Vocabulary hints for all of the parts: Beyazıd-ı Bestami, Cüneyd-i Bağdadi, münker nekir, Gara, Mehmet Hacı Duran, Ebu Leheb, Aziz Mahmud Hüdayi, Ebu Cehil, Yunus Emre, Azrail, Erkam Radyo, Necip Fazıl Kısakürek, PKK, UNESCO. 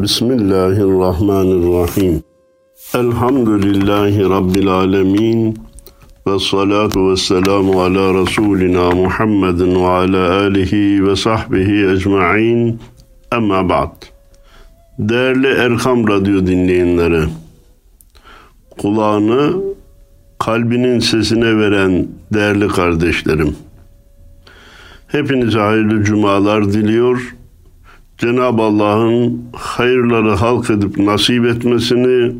Bismillahirrahmanirrahim. Elhamdülillahi Rabbil alemin. Ve salatu ve selamu ala Resulina Muhammedin ve ala alihi ve sahbihi ecma'in. Ama ba'd. Değerli Erkam Radyo dinleyenleri, kulağını kalbinin sesine veren değerli kardeşlerim, hepinize hayırlı cumalar diliyor. Cenab-ı Allah'ın hayırları halk edip nasip etmesini,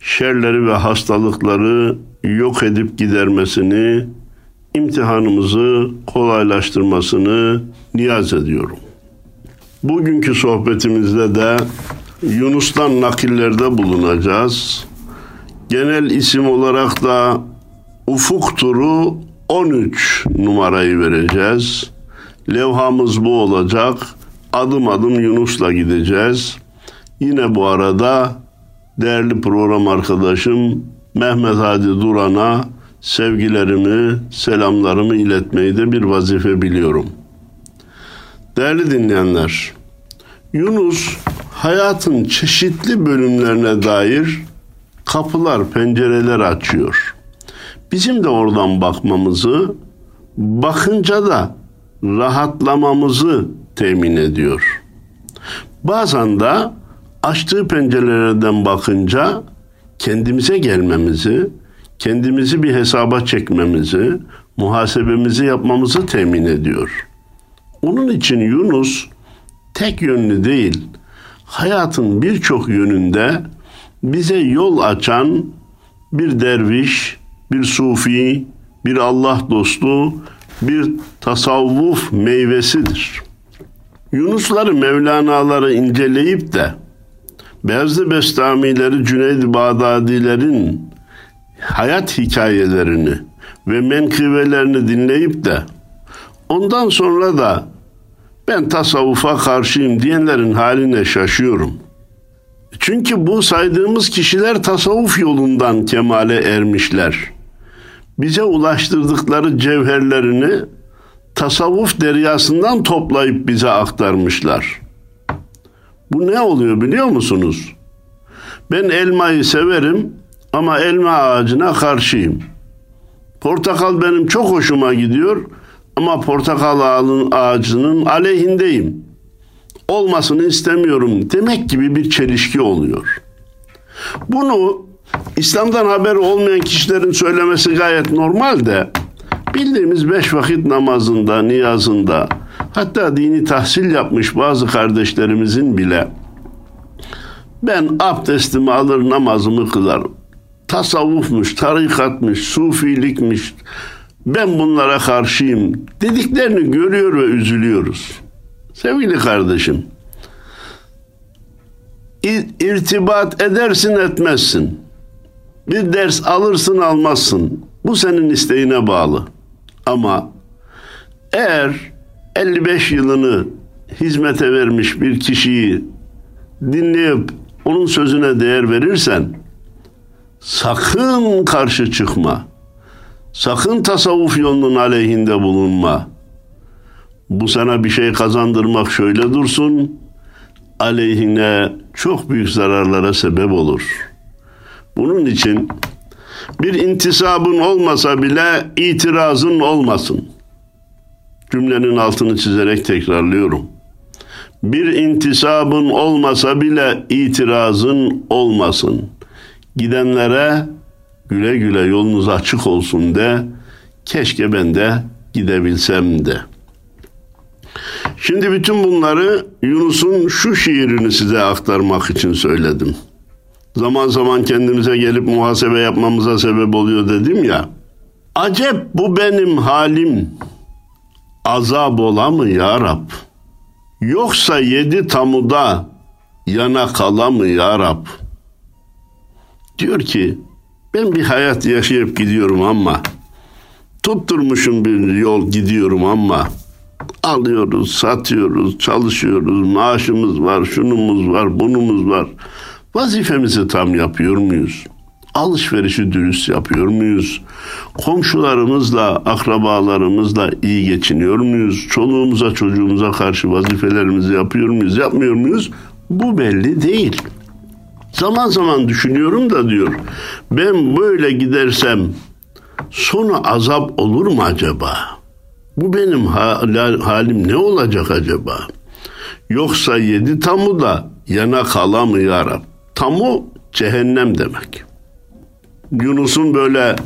şerleri ve hastalıkları yok edip gidermesini, imtihanımızı kolaylaştırmasını niyaz ediyorum. Bugünkü sohbetimizde de Yunus'tan nakillerde bulunacağız. Genel isim olarak da Ufuk Turu 13 numarayı vereceğiz. Levhamız bu olacak. Adım adım Yunus'la gideceğiz. Yine bu arada değerli program arkadaşım Mehmet Hacı Duran'a sevgilerimi, selamlarımı iletmeyi de bir vazife biliyorum. Değerli dinleyenler, Yunus hayatın çeşitli bölümlerine dair kapılar, pencereler açıyor. Bizim de oradan bakmamızı, bakınca da rahatlamamızı temin ediyor. Bazen de açtığı pencerelerden bakınca kendimize gelmemizi, kendimizi bir hesaba çekmemizi, muhasebemizi yapmamızı temin ediyor. Onun için Yunus tek yönlü değil, hayatın birçok yönünde bize yol açan bir derviş, bir sufi, bir Allah dostu, bir tasavvuf meyvesidir. Yunusları, Mevlana'ları inceleyip de Beyazıd-ı Bestami'leri, Cüneyd-i Bağdadi'lerin hayat hikayelerini ve menkıbelerini dinleyip de ondan sonra da ben tasavvufa karşıyım diyenlerin haline şaşıyorum. Çünkü bu saydığımız kişiler tasavvuf yolundan kemale ermişler. Bize ulaştırdıkları cevherlerini tasavvuf deryasından toplayıp bize aktarmışlar. Bu ne oluyor biliyor musunuz? Ben elmayı severim ama elma ağacına karşıyım. Portakal benim çok hoşuma gidiyor ama portakal ağacının aleyhindeyim. Olmasını istemiyorum demek gibi bir çelişki oluyor. Bunu İslam'dan haberi olmayan kişilerin söylemesi gayet normal de, bildiğimiz 5 vakit namazında, niyazında, hatta dini tahsil yapmış bazı kardeşlerimizin bile ben abdestimi alır namazımı kılarım, tasavvufmuş, tarikatmış, sufilikmiş, ben bunlara karşıyım dediklerini görüyor ve üzülüyoruz. Sevgili kardeşim, irtibat edersin etmezsin, bir ders alırsın almazsın, bu senin isteğine bağlı. Ama eğer 55 yılını hizmete vermiş bir kişiyi dinleyip onun sözüne değer verirsen sakın karşı çıkma. Sakın tasavvuf yolunun aleyhinde bulunma. Bu sana bir şey kazandırmak şöyle dursun, aleyhine çok büyük zararlara sebep olur. Bunun için bir intisabın olmasa bile itirazın olmasın. Cümlenin altını çizerek tekrarlıyorum. Bir intisabın olmasa bile itirazın olmasın. Gidenlere güle güle yolunuz açık olsun de, keşke ben de gidebilsem de. Şimdi bütün bunları Yunus'un şu şiirini size aktarmak için söyledim. Zaman zaman kendimize gelip muhasebe yapmamıza sebep oluyor dedim ya. Acep bu benim halim, azap ola mı ya Rab? Yoksa 7 tamuda yana kala mı ya Rab? Diyor ki ben bir hayat yaşayıp gidiyorum ama tutturmuşum bir yol gidiyorum ama alıyoruz, satıyoruz, çalışıyoruz, maaşımız var, şunumuz var, bunumuz var. Vazifemizi tam yapıyor muyuz? Alışverişi dürüst yapıyor muyuz? Komşularımızla, akrabalarımızla iyi geçiniyor muyuz? Çoluğumuza, çocuğumuza karşı vazifelerimizi yapıyor muyuz, yapmıyor muyuz? Bu belli değil. Zaman zaman düşünüyorum da diyor, ben böyle gidersem sonu azap olur mu acaba? Bu benim halim ne olacak acaba? Yoksa 7 tamu da yana kala mı ya Rab? Tamu cehennem demek. Yunus'un böyle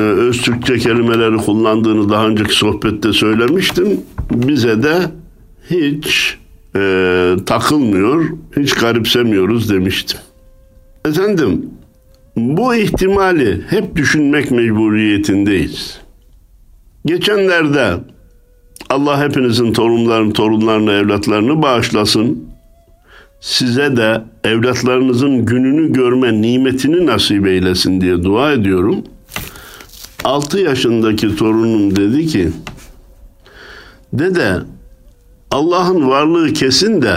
öz Türkçe kelimeleri kullandığını daha önceki sohbette söylemiştim. Bize de hiç takılmıyor, hiç garipsemiyoruz demiştim. Efendim, bu ihtimali hep düşünmek mecburiyetindeyiz. Geçenlerde, Allah hepinizin torunlarını, evlatlarını bağışlasın. Size de evlatlarınızın gününü görme nimetini nasip eylesin diye dua ediyorum. 6 yaşındaki torunum dedi ki, dede, Allah'ın varlığı kesin de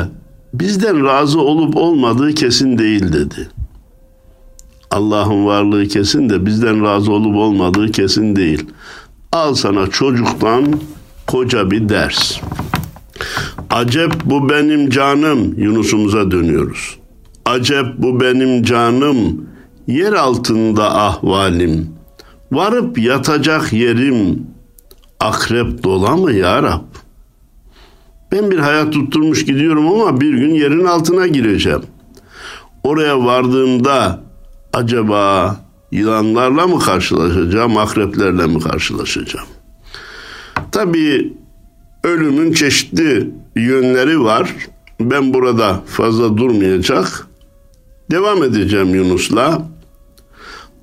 bizden razı olup olmadığı kesin değil dedi. Allah'ın varlığı kesin de bizden razı olup olmadığı kesin değil. Al sana çocuktan koca bir ders. Acep bu benim canım, Yunus'umuza dönüyoruz. Acep bu benim canım, yer altında ahvalim. Varıp yatacak yerim, akrep dola mı ya Rab? Ben bir hayat tutturmuş gidiyorum ama bir gün yerin altına gireceğim. Oraya vardığımda acaba yılanlarla mı karşılaşacağım, akreplerle mi karşılaşacağım? Tabii ölümün çeşitli yönleri var. Ben burada fazla durmayacak. Devam edeceğim Yunus'la.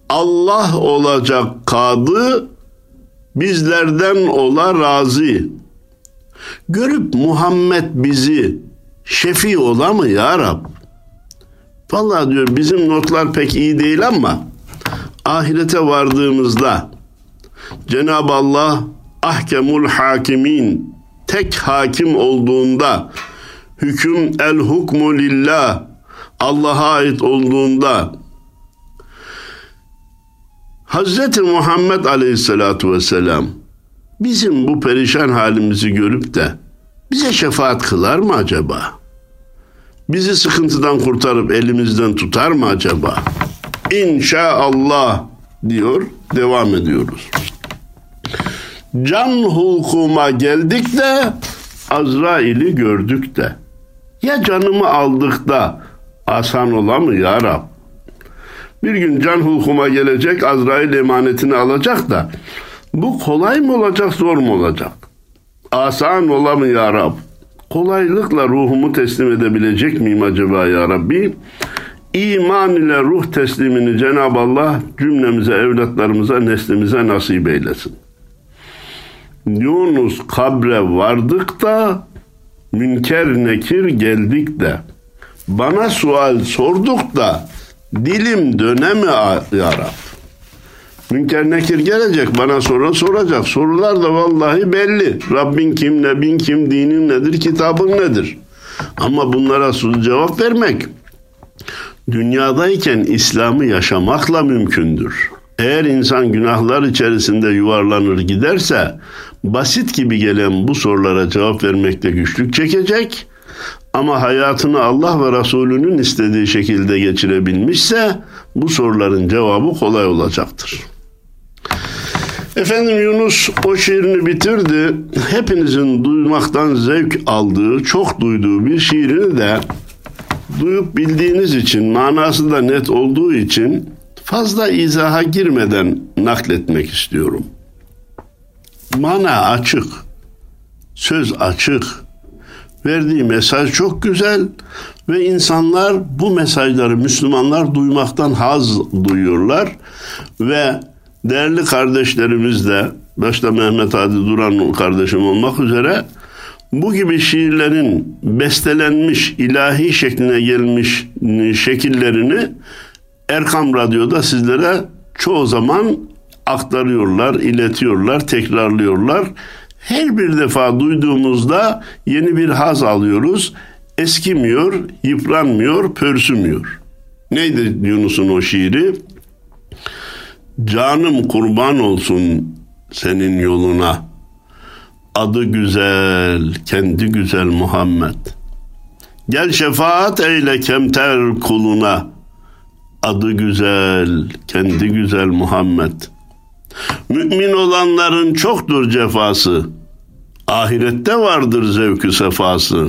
Allah olacak kadı, bizlerden ola razı. Görüp Muhammed bizi şefi ola mı ya Rab? Vallahi diyor bizim notlar pek iyi değil ama ahirete vardığımızda Cenab-ı Allah ahkemul hakimin, tek hakim olduğunda, hüküm el hukmu lillah, Allah'a ait olduğunda, Hazreti Muhammed aleyhissalatu vesselam bizim bu perişan halimizi görüp de bize şefaat kılar mı acaba? Bizi sıkıntıdan kurtarıp elimizden tutar mı acaba? İnşallah diyor, devam ediyoruz. Can hulkuma geldik de Azrail'i gördük de. Ya canımı aldık da asan ola mı ya Rab? Bir gün can hulkuma gelecek, Azrail emanetini alacak da bu kolay mı olacak, zor mu olacak? Asan ola mı ya Rab? Kolaylıkla ruhumu teslim edebilecek miyim acaba ya Rabbi? İman ile ruh teslimini Cenab-ı Allah cümlemize, evlatlarımıza, neslimize nasip eylesin. Yunus kabre vardık da, münker nekir geldik de, bana sual sorduk da, dilim dönemi ya Rab. Münker nekir gelecek, bana soracak. Sorular da vallahi belli. Rabbin kim, nebin kim, dinin nedir, kitabın nedir? Ama bunlara cevap vermek, dünyadayken İslam'ı yaşamakla mümkündür. Eğer insan günahlar içerisinde yuvarlanır giderse, basit gibi gelen bu sorulara cevap vermekte güçlük çekecek. Ama hayatını Allah ve Resulünün istediği şekilde geçirebilmişse, bu soruların cevabı kolay olacaktır. Efendim, Yunus o şiirini bitirdi. Hepinizin duymaktan zevk aldığı, çok duyduğu bir şiirini de duyup bildiğiniz için, manası da net olduğu için fazla izaha girmeden nakletmek istiyorum. Mana açık, söz açık, verdiği mesaj çok güzel ve insanlar bu mesajları, Müslümanlar duymaktan haz duyuyorlar ve değerli kardeşlerimiz de, başta Mehmet Hacı Duran kardeşim olmak üzere, bu gibi şiirlerin bestelenmiş, ilahi şekline gelmiş şekillerini Erkam Radyo'da sizlere çoğu zaman aktarıyorlar, iletiyorlar, tekrarlıyorlar. Her bir defa duyduğumuzda yeni bir haz alıyoruz. Eskimiyor, yıpranmıyor, pörsümüyor. Neydi Yunus'un o şiiri? Canım kurban olsun senin yoluna. Adı güzel, kendi güzel Muhammed. Gel şefaat eyle kemter kuluna. Adı güzel, kendi güzel Muhammed. Mümin olanların çoktur cefası. Ahirette vardır zevkü sefası.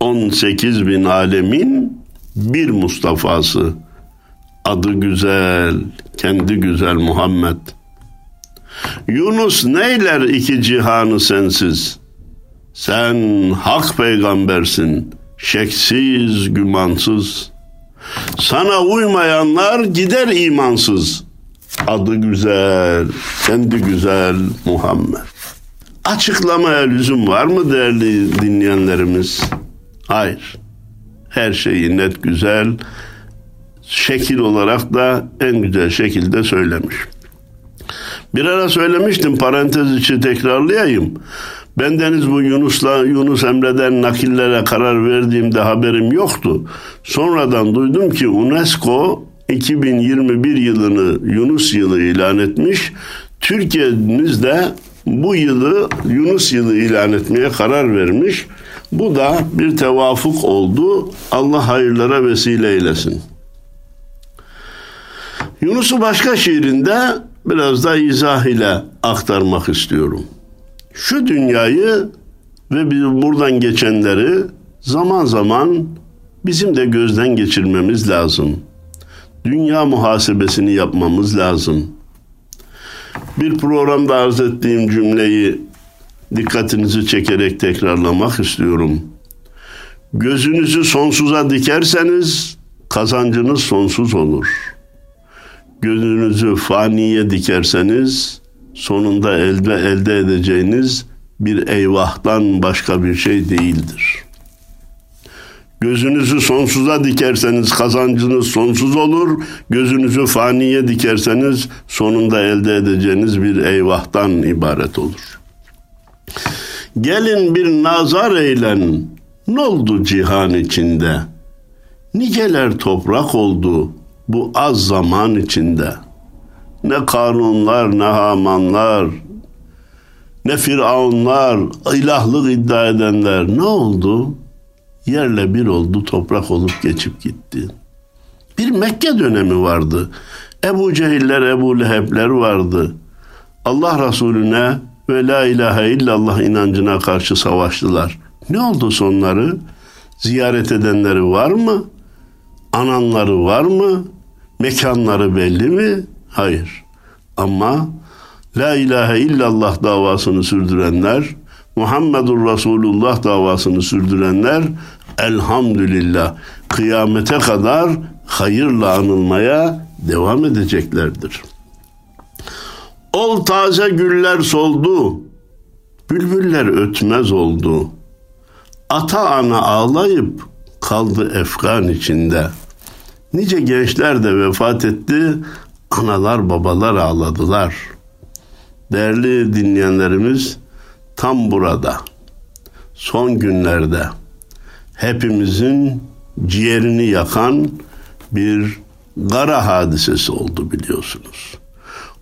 18.000 alemin bir Mustafa'sı. Adı güzel, kendi güzel Muhammed. Yunus neyler iki cihanı sensiz? Sen hak peygambersin, şeksiz, gümansız. Sana uymayanlar gider imansız. Adı güzel, kendi güzel Muhammed. Açıklamaya lüzum var mı değerli dinleyenlerimiz? Hayır. Her şeyi net, güzel, şekil olarak da en güzel şekilde söylemiş. Bir ara söylemiştim, parantez içi tekrarlayayım. Bendeniz bu Yunus Emre'den nakillere karar verdiğimde haberim yoktu. Sonradan duydum ki UNESCO 2021 yılını Yunus yılı ilan etmiş. Türkiye'miz de bu yılı Yunus yılı ilan etmeye karar vermiş. Bu da bir tevafuk oldu. Allah hayırlara vesile eylesin. Yunus'u başka şiirinde biraz da izah ile aktarmak istiyorum. Şu dünyayı ve buradan geçenleri zaman zaman bizim de gözden geçirmemiz lazım. Dünya muhasebesini yapmamız lazım. Bir programda arz ettiğim cümleyi dikkatinizi çekerek tekrarlamak istiyorum. Gözünüzü sonsuza dikerseniz kazancınız sonsuz olur. Gözünüzü faniye dikerseniz sonunda elde edeceğiniz bir eyvahtan başka bir şey değildir. Gözünüzü sonsuza dikerseniz kazancınız sonsuz olur. Gözünüzü faniye dikerseniz sonunda elde edeceğiniz bir eyvahtan ibaret olur. Gelin bir nazar eylen, n'oldu cihan içinde? Niceler toprak oldu bu az zaman içinde. Ne kanunlar, ne hamanlar, ne firavunlar, ilahlık iddia edenler ne oldu? Yerle bir oldu, toprak olup geçip gitti. Bir Mekke dönemi vardı. Ebu Cehiller, Ebu Lehebler vardı. Allah Resulüne ve la ilahe illallah inancına karşı savaştılar. Ne oldu sonları? Ziyaret edenleri var mı? Ananları var mı? Mekanları belli mi? Hayır. Ama la ilahe illallah davasını sürdürenler, Muhammedur Resulullah davasını sürdürenler elhamdülillah kıyamete kadar hayırla anılmaya devam edeceklerdir. Ol taze güller soldu, bülbüller ötmez oldu. Ata ana ağlayıp kaldı efkan içinde. Nice gençler de vefat etti, analar babalar ağladılar. Değerli dinleyenlerimiz, tam burada, son günlerde hepimizin ciğerini yakan bir Gara hadisesi oldu biliyorsunuz.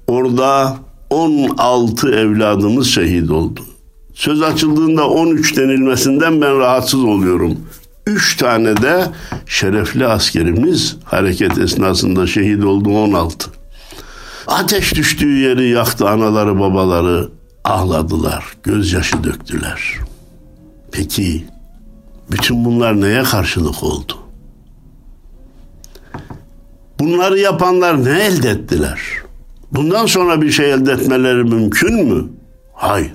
Orada 16 evladımız şehit oldu. Söz açıldığında 13 denilmesinden ben rahatsız oluyorum. 3 tane de şerefli askerimiz hareket esnasında şehit oldu, 16. Ateş düştüğü yeri yaktı, anaları babaları ağladılar, gözyaşı döktüler. Peki bütün bunlar neye karşılık oldu? Bunları yapanlar ne elde ettiler? Bundan sonra bir şey elde etmeleri mümkün mü? Hayır.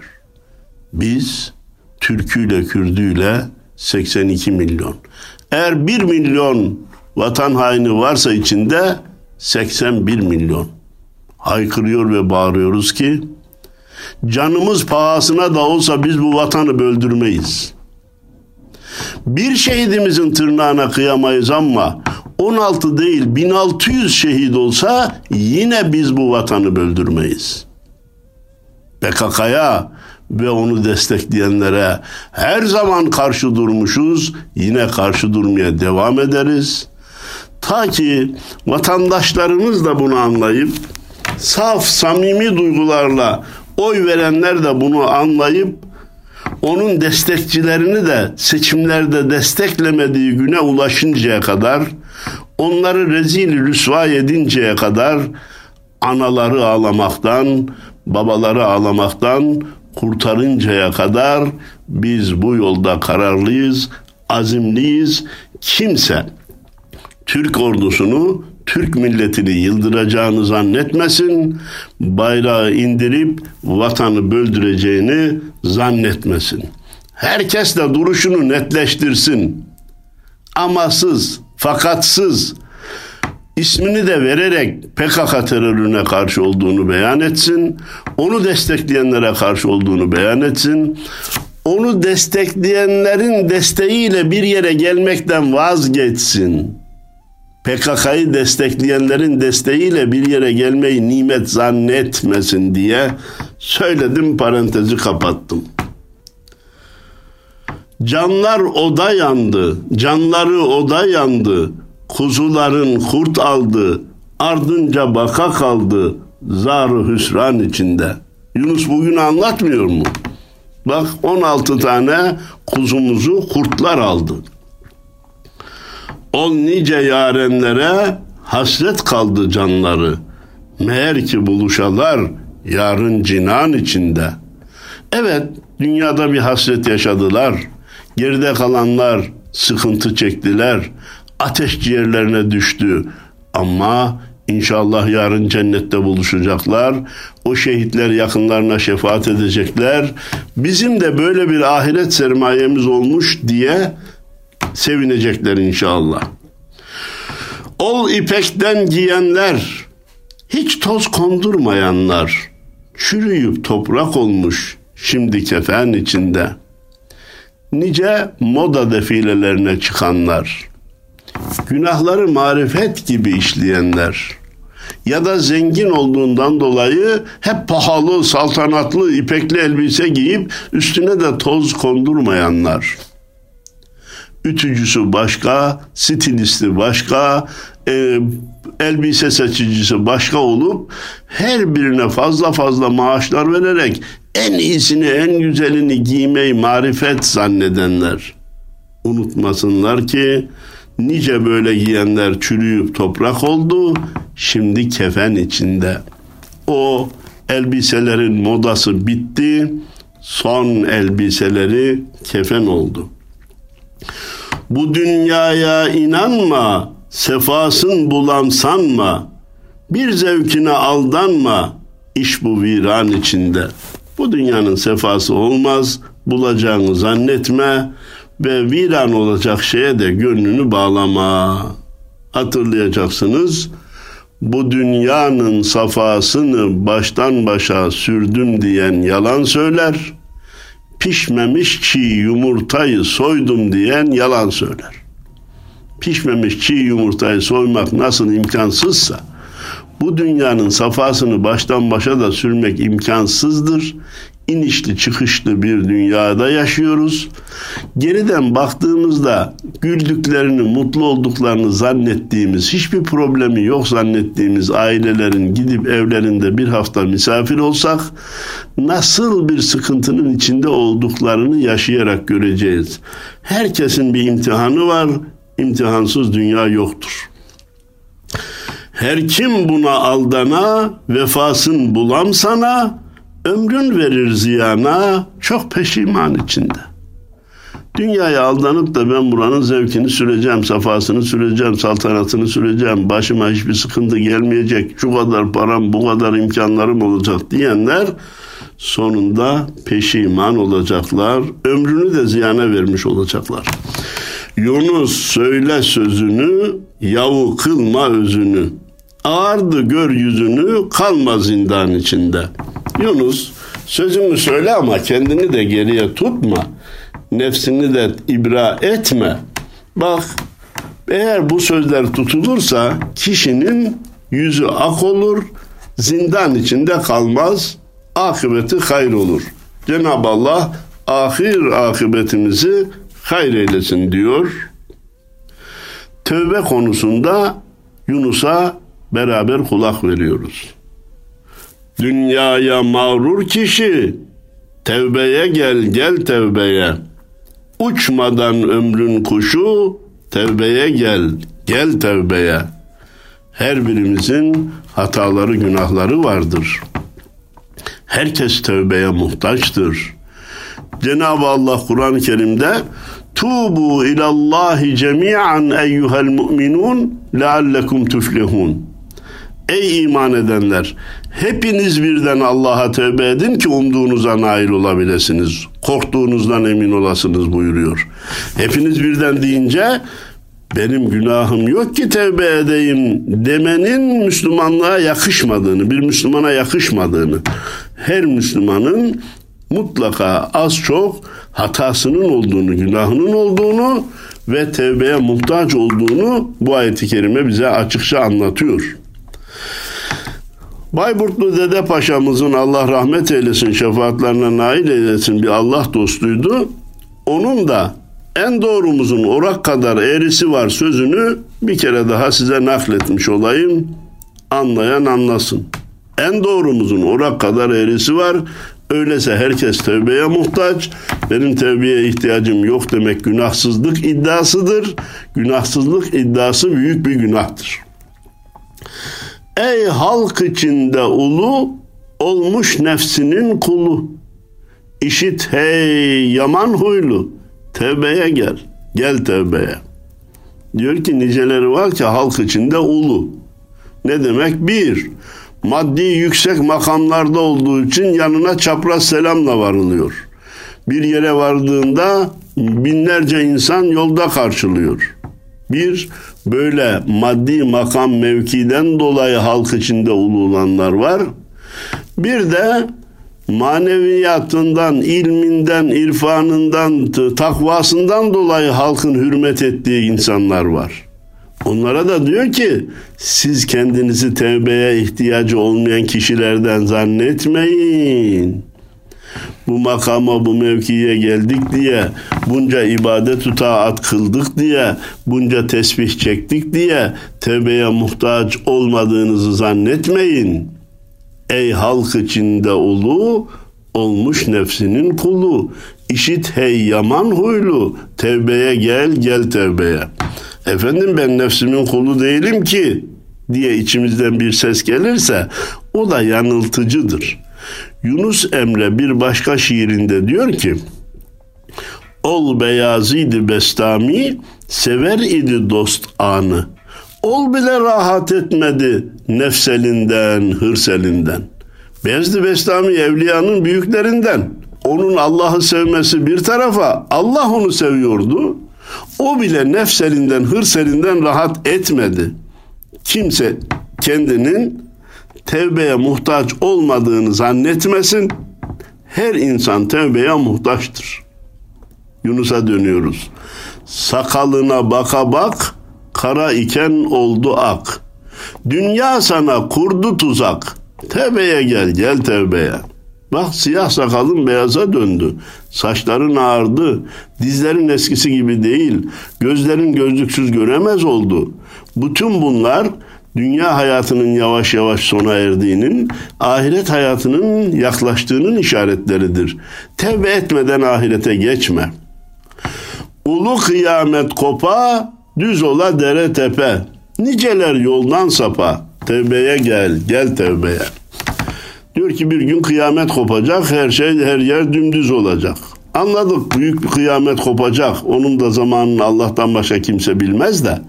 Biz Türküyle Kürdüyle 82 milyon. Eğer 1 milyon vatan haini varsa içinde 81 milyon. Haykırıyor ve bağırıyoruz ki canımız pahasına da olsa biz bu vatanı böldürmeyiz. Bir şehidimizin tırnağına kıyamayız ama 16 değil 1600 şehit olsa yine biz bu vatanı böldürmeyiz. PKK'ya ve onu destekleyenlere her zaman karşı durmuşuz. Yine karşı durmaya devam ederiz. Ta ki vatandaşlarımız da bunu anlayıp saf, samimi duygularla oy verenler de bunu anlayıp onun destekçilerini de seçimlerde desteklemediği güne ulaşıncaya kadar, onları rezil rüsva edinceye kadar anaları ağlamaktan, babaları ağlamaktan kurtarıncaya kadar biz bu yolda kararlıyız, azimliyiz. Kimse Türk ordusunu, Türk milletini yıldıracağını zannetmesin, bayrağı indirip vatanı böldüreceğini zannetmesin. Herkes de duruşunu netleştirsin. Amasız, fakatsız, ismini de vererek PKK terörüne karşı olduğunu beyan etsin, onu destekleyenlere karşı olduğunu beyan etsin, onu destekleyenlerin desteğiyle bir yere gelmekten vazgeçsin. PKK'yı destekleyenlerin desteğiyle bir yere gelmeyi nimet zannetmesin diye söyledim, parantezi kapattım. Canlar oda yandı, canları oda yandı, kuzuların kurt aldı, ardınca baka kaldı, zar-ı hüsran içinde. Yunus bugün anlatmıyor mu? Bak, 16 tane kuzumuzu kurtlar aldı. Ol nice yarenlere hasret kaldı canları. Meğer ki buluşalar yarın cinan içinde. Evet, dünyada bir hasret yaşadılar. Geride kalanlar sıkıntı çektiler. Ateş ciğerlerine düştü. Ama inşallah yarın cennette buluşacaklar. O şehitler yakınlarına şefaat edecekler. Bizim de böyle bir ahiret sermayemiz olmuş diye sevinecekler inşallah. Ol ipekten giyenler, hiç toz kondurmayanlar, çürüyüp toprak olmuş şimdi kefen içinde. Nice moda defilelerine çıkanlar, günahları marifet gibi işleyenler ya da zengin olduğundan dolayı hep pahalı, saltanatlı, ipekli elbise giyip üstüne de toz kondurmayanlar. Ütücüsü başka, stilisti başka, elbise seçicisi başka olup her birine fazla fazla maaşlar vererek en iyisini, en güzelini giymeyi marifet zannedenler. Unutmasınlar ki nice böyle giyenler çürüyüp toprak oldu, şimdi kefen içinde. O elbiselerin modası bitti, son elbiseleri kefen oldu. Bu dünyaya inanma, sefasın bulam sanma, bir zevkine aldanma, iş bu viran içinde. Bu dünyanın sefası olmaz, bulacağını zannetme ve viran olacak şeye de gönlünü bağlama. Hatırlayacaksınız, bu dünyanın safasını baştan başa sürdüm diyen yalan söyler, pişmemiş çiğ yumurtayı soydum diyen yalan söyler. Pişmemiş çiğ yumurtayı soymak nasıl imkansızsa, bu dünyanın safasını baştan başa da sürmek imkansızdır. İnişli çıkışlı bir dünyada yaşıyoruz. Geriden baktığımızda güldüklerini, mutlu olduklarını zannettiğimiz, hiçbir problemi yok zannettiğimiz ailelerin gidip evlerinde bir hafta misafir olsak, nasıl bir sıkıntının içinde olduklarını yaşayarak göreceğiz. Herkesin bir imtihanı var, imtihansız dünya yoktur. Her kim buna aldana, vefasın bulam sana, ömrün verir ziyana, çok peşiman içinde. Dünyaya aldanıp da ben buranın zevkini süreceğim, safasını süreceğim, saltanatını süreceğim, başıma hiçbir sıkıntı gelmeyecek, şu kadar param, bu kadar imkanlarım olacak diyenler sonunda peşiman olacaklar, ömrünü de ziyana vermiş olacaklar. Yunus söyle sözünü, yavu kılma özünü, ağardı gör yüzünü, kalma zindan içinde. Yunus, sözümü söyle ama kendini de geriye tutma, nefsini de ibra etme. Bak, eğer bu sözler tutulursa kişinin yüzü ak olur, zindan içinde kalmaz, akıbeti hayır olur. Cenab-ı Allah akıbetimizi hayır eylesin diyor. Tövbe konusunda Yunus'a beraber kulak veriyoruz. Dünyaya mağrur kişi Tevbeye gel, gel tevbeye. Uçmadan ömrün kuşu, tevbeye gel, gel tevbeye. Her birimizin hataları, günahları vardır. Herkes tevbeye muhtaçtır. Cenab-ı Allah Kur'an-ı Kerim'de "Tubu ilallahi cemi'an eyyuhel mu'minun leallekum tuflihun." Ey iman edenler, hepiniz birden Allah'a tövbe edin ki umduğunuza nail olabilirsiniz. Korktuğunuzdan emin olasınız buyuruyor. Hepiniz birden deyince benim günahım yok ki tövbe edeyim demenin Müslümanlığa yakışmadığını, bir Müslümana yakışmadığını, her Müslümanın mutlaka az çok hatasının olduğunu, günahının olduğunu ve tevbeye muhtaç olduğunu bu ayet-i kerime bize açıkça anlatıyor. Bayburtlu Dede Paşa'mızın Allah rahmet eylesin, şefaatlerine nail eylesin bir Allah dostuydu. Onun da en doğrumuzun orak kadar eğrisi var sözünü bir kere daha size nakletmiş olayım. Anlayan anlasın. En doğrumuzun orak kadar eğrisi var. Öyleyse herkes tevbeye muhtaç. Benim tevbeye ihtiyacım yok demek günahsızlık iddiasıdır. Günahsızlık iddiası büyük bir günahtır. Ey halk içinde ulu, olmuş nefsinin kulu. İşit hey yaman huylu, tevbeye gel, gel tevbeye. Diyor ki niceleri var ki halk içinde ulu. Ne demek? Bir, maddi yüksek makamlarda olduğu için yanına çapraz selamla varılıyor. Bir yere vardığında binlerce insan yolda karşılıyor. Bir, böyle maddi makam mevkiden dolayı halk içinde ulu olanlar var. Bir de maneviyatından, ilminden, irfanından, takvasından dolayı halkın hürmet ettiği insanlar var. Onlara da diyor ki siz kendinizi tevbeye ihtiyacı olmayan kişilerden zannetmeyin. Bu makama, bu mevkiye geldik diye, bunca ibadet-ü taat kıldık diye, bunca tesbih çektik diye tevbeye muhtaç olmadığınızı zannetmeyin. Ey halk içinde ulu, olmuş nefsinin kulu. İşit hey yaman huylu, tevbeye gel, gel tevbeye. Efendim ben nefsimin kulu değilim ki diye içimizden bir ses gelirse o da yanıltıcıdır. Yunus Emre bir başka şiirinde diyor ki ol Beyazıd-ı Bestami sever idi dost anı. Ol bile rahat etmedi nefselinden, hırselinden. Beyazıd-ı Bestami evliyanın büyüklerinden. Onun Allah'ı sevmesi bir tarafa, Allah onu seviyordu. O bile nefselinden, hırselinden rahat etmedi. Kimse kendinin tevbeye muhtaç olmadığını zannetmesin. Her insan tevbeye muhtaçtır. Yunus'a dönüyoruz. Sakalına baka bak, kara iken oldu ak. Dünya sana kurdu tuzak. Tevbeye gel, gel tevbeye. Bak siyah sakalın beyaza döndü. Saçların ağardı. Dizlerin eskisi gibi değil. Gözlerin gözlüksüz göremez oldu. Bütün bunlar dünya hayatının yavaş yavaş sona erdiğinin, ahiret hayatının yaklaştığının işaretleridir. Tevbe etmeden ahirete geçme. Ulu kıyamet kopa, düz ola dere tepe. Niceler yoldan sapa. Tevbeye gel, gel tevbeye. Diyor ki bir gün kıyamet kopacak, her şey, her yer dümdüz olacak. Anladık, büyük bir kıyamet kopacak. Onun da zamanını Allah'tan başka kimse bilmez de.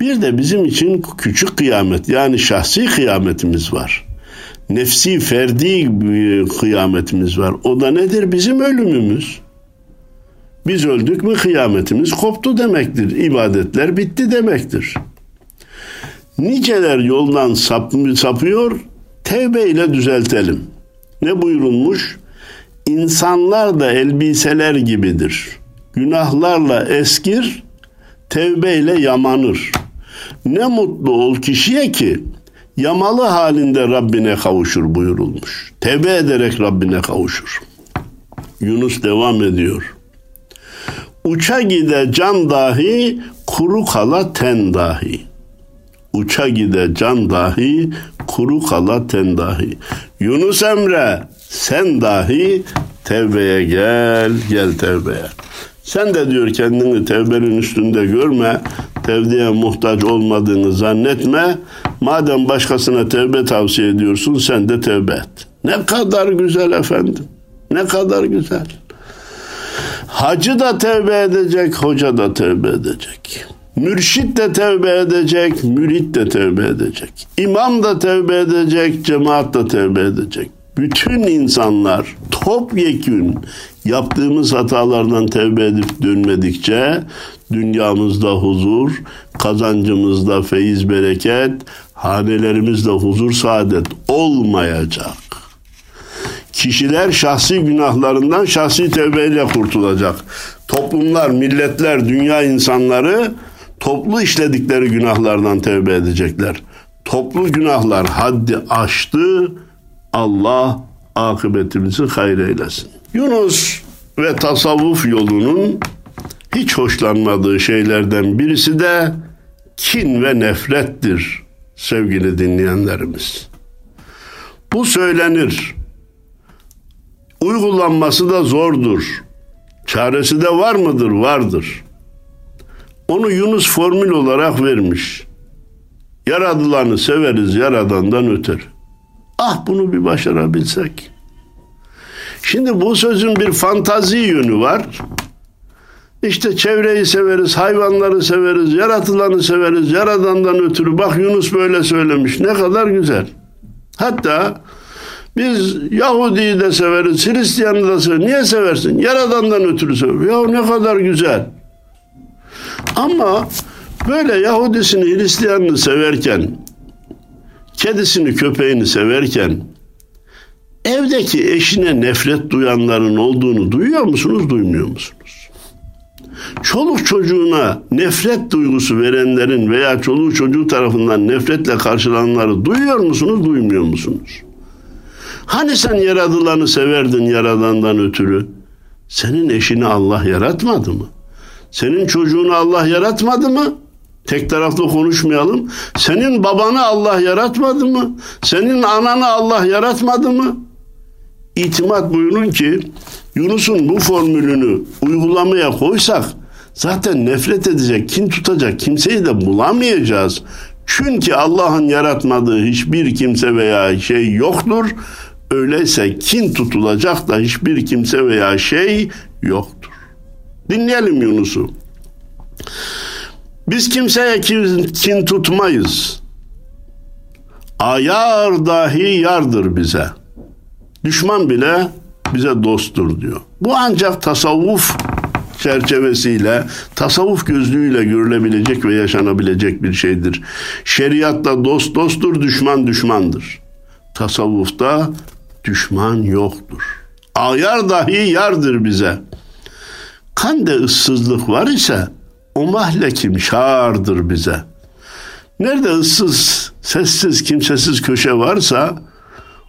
Bir de bizim için küçük kıyamet, yani şahsi kıyametimiz var. Nefsi, ferdi kıyametimiz var. O da nedir? Bizim ölümümüz. Biz öldük mü kıyametimiz koptu demektir. İbadetler bitti demektir. Niceler yoldan sapıyor, tevbe ile düzeltelim. Ne buyurulmuş? İnsanlar da elbiseler gibidir. Günahlarla eskir, tevbe ile yamanır. Ne mutlu ol kişiye ki yamalı halinde Rabbine kavuşur buyurulmuş. Tevbe ederek Rabbine kavuşur. Yunus devam ediyor. Uça gide can dahi, kuru kala ten dahi. Uça gide can dahi, kuru kala ten dahi. Yunus Emre sen dahi Tevbeye gel, gel tevbeye. Sen de diyor kendini tevbenin üstünde görme, tevbeye muhtaç olmadığını zannetme. Madem başkasına tevbe tavsiye ediyorsun, sen de tevbe et. Ne kadar güzel efendim, ne kadar güzel. Hacı da tevbe edecek, hoca da tevbe edecek. Mürşit de tevbe edecek, mürit de tevbe edecek. İmam da tevbe edecek, cemaat da tevbe edecek. Bütün insanlar topyekün yaptığımız hatalardan tevbe edip dönmedikçe dünyamızda huzur, kazancımızda feyiz bereket, hanelerimizde huzur saadet olmayacak. Kişiler şahsi günahlarından şahsi tevbeyle kurtulacak. Toplumlar, milletler, dünya insanları toplu işledikleri günahlardan tevbe edecekler. Toplu günahlar haddi aştı. Allah akıbetimizi hayır eylesin. Yunus ve tasavvuf yolunun hiç hoşlanmadığı şeylerden birisi de kin ve nefrettir sevgili dinleyenlerimiz. Bu söylenir. Uygulanması da zordur. Çaresi de var mıdır? Vardır. Onu Yunus formül olarak vermiş. Yaradılanı severiz, yaradandan öteri. Ah bunu bir başarabilsek. Şimdi bu sözün bir fantazi yönü var. İşte çevreyi severiz, hayvanları severiz, yaratılanı severiz, yaradandan ötürü. Bak Yunus böyle söylemiş. Ne kadar güzel. Hatta biz Yahudi'yi de severiz, Hristiyan'ı da severiz. Niye seversin? Yaradandan ötürü severiz. Ya ne kadar güzel. Ama böyle Yahudisini, Hristiyanını severken, kedisini, köpeğini severken evdeki eşine nefret duyanların olduğunu duyuyor musunuz, duymuyor musunuz? Çoluk çocuğuna nefret duygusu verenlerin veya çoluğu çocuğu tarafından nefretle karşılananları duyuyor musunuz, duymuyor musunuz? Hani sen yaradılanı severdin yaradandan ötürü? Senin eşini Allah yaratmadı mı? Senin çocuğunu Allah yaratmadı mı? Tek taraflı konuşmayalım. Senin babanı Allah yaratmadı mı? Senin ananı Allah yaratmadı mı? İtimat buyurun ki Yunus'un bu formülünü uygulamaya koysak zaten nefret edecek, kin tutacak kimseyi de bulamayacağız. Çünkü Allah'ın yaratmadığı hiçbir kimse veya şey yoktur. Öyleyse kin tutulacak da hiçbir kimse veya şey yoktur. Dinleyelim Yunus'u. Biz kimseye kin tutmayız. Ayar dahi yardır bize. Düşman bile bize dosttur diyor. Bu ancak tasavvuf çerçevesiyle, tasavvuf gözlüğüyle görülebilecek ve yaşanabilecek bir şeydir. Şeriatta dost dosttur, düşman düşmandır. Tasavvufta düşman yoktur. Ayar dahi yardır bize. Kande ıssızlık var ise o mahlekim şardır bize. Nerede ıssız, sessiz, kimsesiz köşe varsa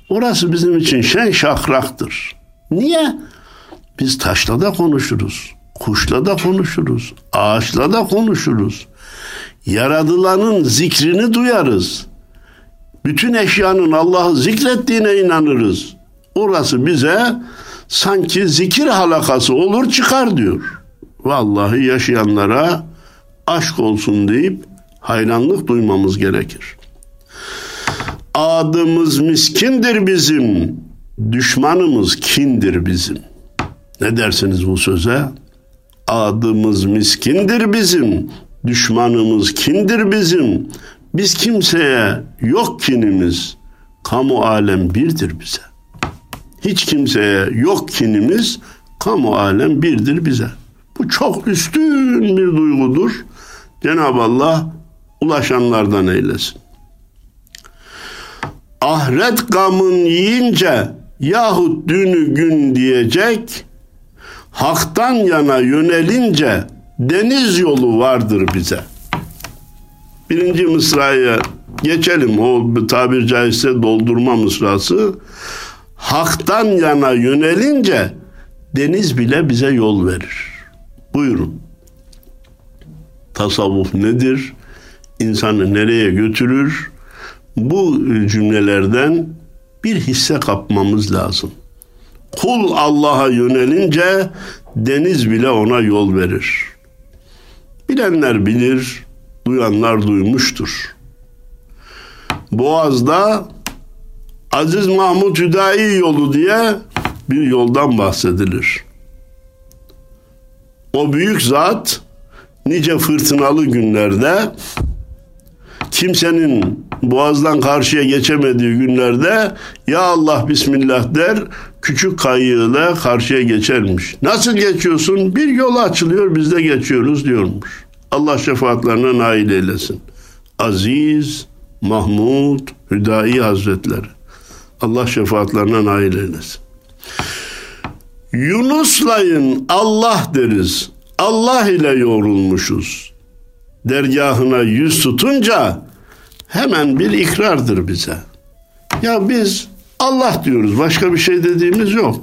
orası bizim için şen şakraktır. Niye? Biz taşla da konuşuruz, kuşla da konuşuruz, ağaçla da konuşuruz. Yaradılanın zikrini duyarız. Bütün eşyanın Allah'ı zikrettiğine inanırız. Orası bize sanki zikir halakası olur çıkar diyor. Vallahi yaşayanlara aşk olsun deyip hayranlık duymamız gerekir. Adımız miskindir bizim, düşmanımız kindir bizim. Ne dersiniz bu söze? Adımız miskindir bizim, düşmanımız kindir bizim. Biz kimseye yok kinimiz, kamu alem birdir bize. Hiç kimseye yok kinimiz, kamu alem birdir bize. Bu çok üstün bir duygudur. Cenab-ı Allah ulaşanlardan eylesin. Ahiret gamın yiyince yahut dünü gün diyecek, haktan yana yönelince deniz yolu vardır bize. Birinci mısraya geçelim. O tabir caizse doldurma mısrası. Haktan yana yönelince deniz bile bize yol verir. Buyurun. Tasavvuf nedir? İnsanı nereye götürür? Bu cümlelerden bir hisse kapmamız lazım. Kul Allah'a yönelince deniz bile ona yol verir. Bilenler bilir, duyanlar duymuştur. Boğaz'da Aziz Mahmud Hüdayi yolu diye bir yoldan bahsedilir. O büyük zat nice fırtınalı günlerde, kimsenin boğazdan karşıya geçemediği günlerde ya Allah bismillah der, küçük kayığıyla karşıya geçermiş. Nasıl geçiyorsun? Bir yol açılıyor, biz de geçiyoruz diyormuş. Allah şefaatlerine nail eylesin. Aziz Mahmud Hüdayi Hazretleri. Allah şefaatlerine nail eylesin. Yunuslayın Allah deriz. Allah ile yoğrulmuşuz. Dergahına yüz tutunca hemen bir ikrardır bize. Ya biz Allah diyoruz. Başka bir şey dediğimiz yok.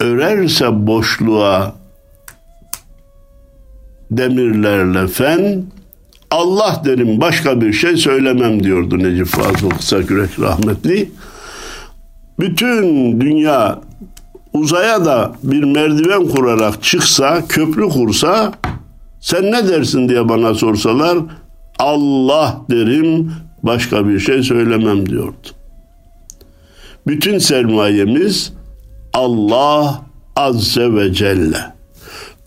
Örerse boşluğa demirlerle fen, Allah derim, başka bir şey söylemem diyordu Necip Fazıl Kısakürek rahmetli. Bütün dünya uzaya da bir merdiven kurarak çıksa, köprü kursa, sen ne dersin diye bana sorsalar, Allah derim, başka bir şey söylemem diyordu. Bütün sermayemiz Allah Azze ve Celle.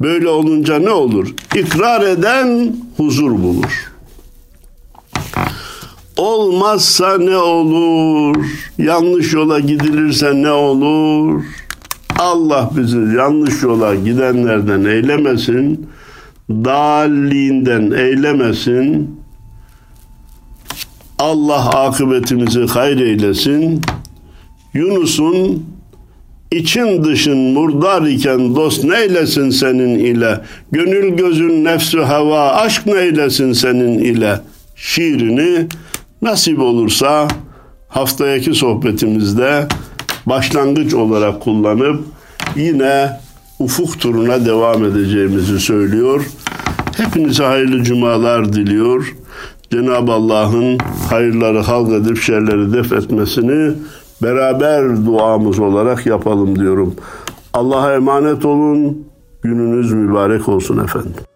Böyle olunca ne olur? İkrar eden huzur bulur. Olmazsa ne olur? Yanlış yola gidilirse ne olur? Allah bizi yanlış yola gidenlerden eylemesin. Dalliğinden eylemesin. Allah akıbetimizi hayır eylesin. Yunus'un İçin dışın murdar iken dost neylesin senin ile, gönül gözün nefsü heva aşk neylesin senin ile şiirini nasip olursa haftaki sohbetimizde başlangıç olarak kullanıp yine ufuk turuna devam edeceğimizi söylüyor. Hepinize hayırlı cumalar diliyor. Cenab-ı Allah'ın hayırları halk edip şerleri def etmesini beraber duamız olarak yapalım diyorum. Allah'a emanet olun. Gününüz mübarek olsun efendim.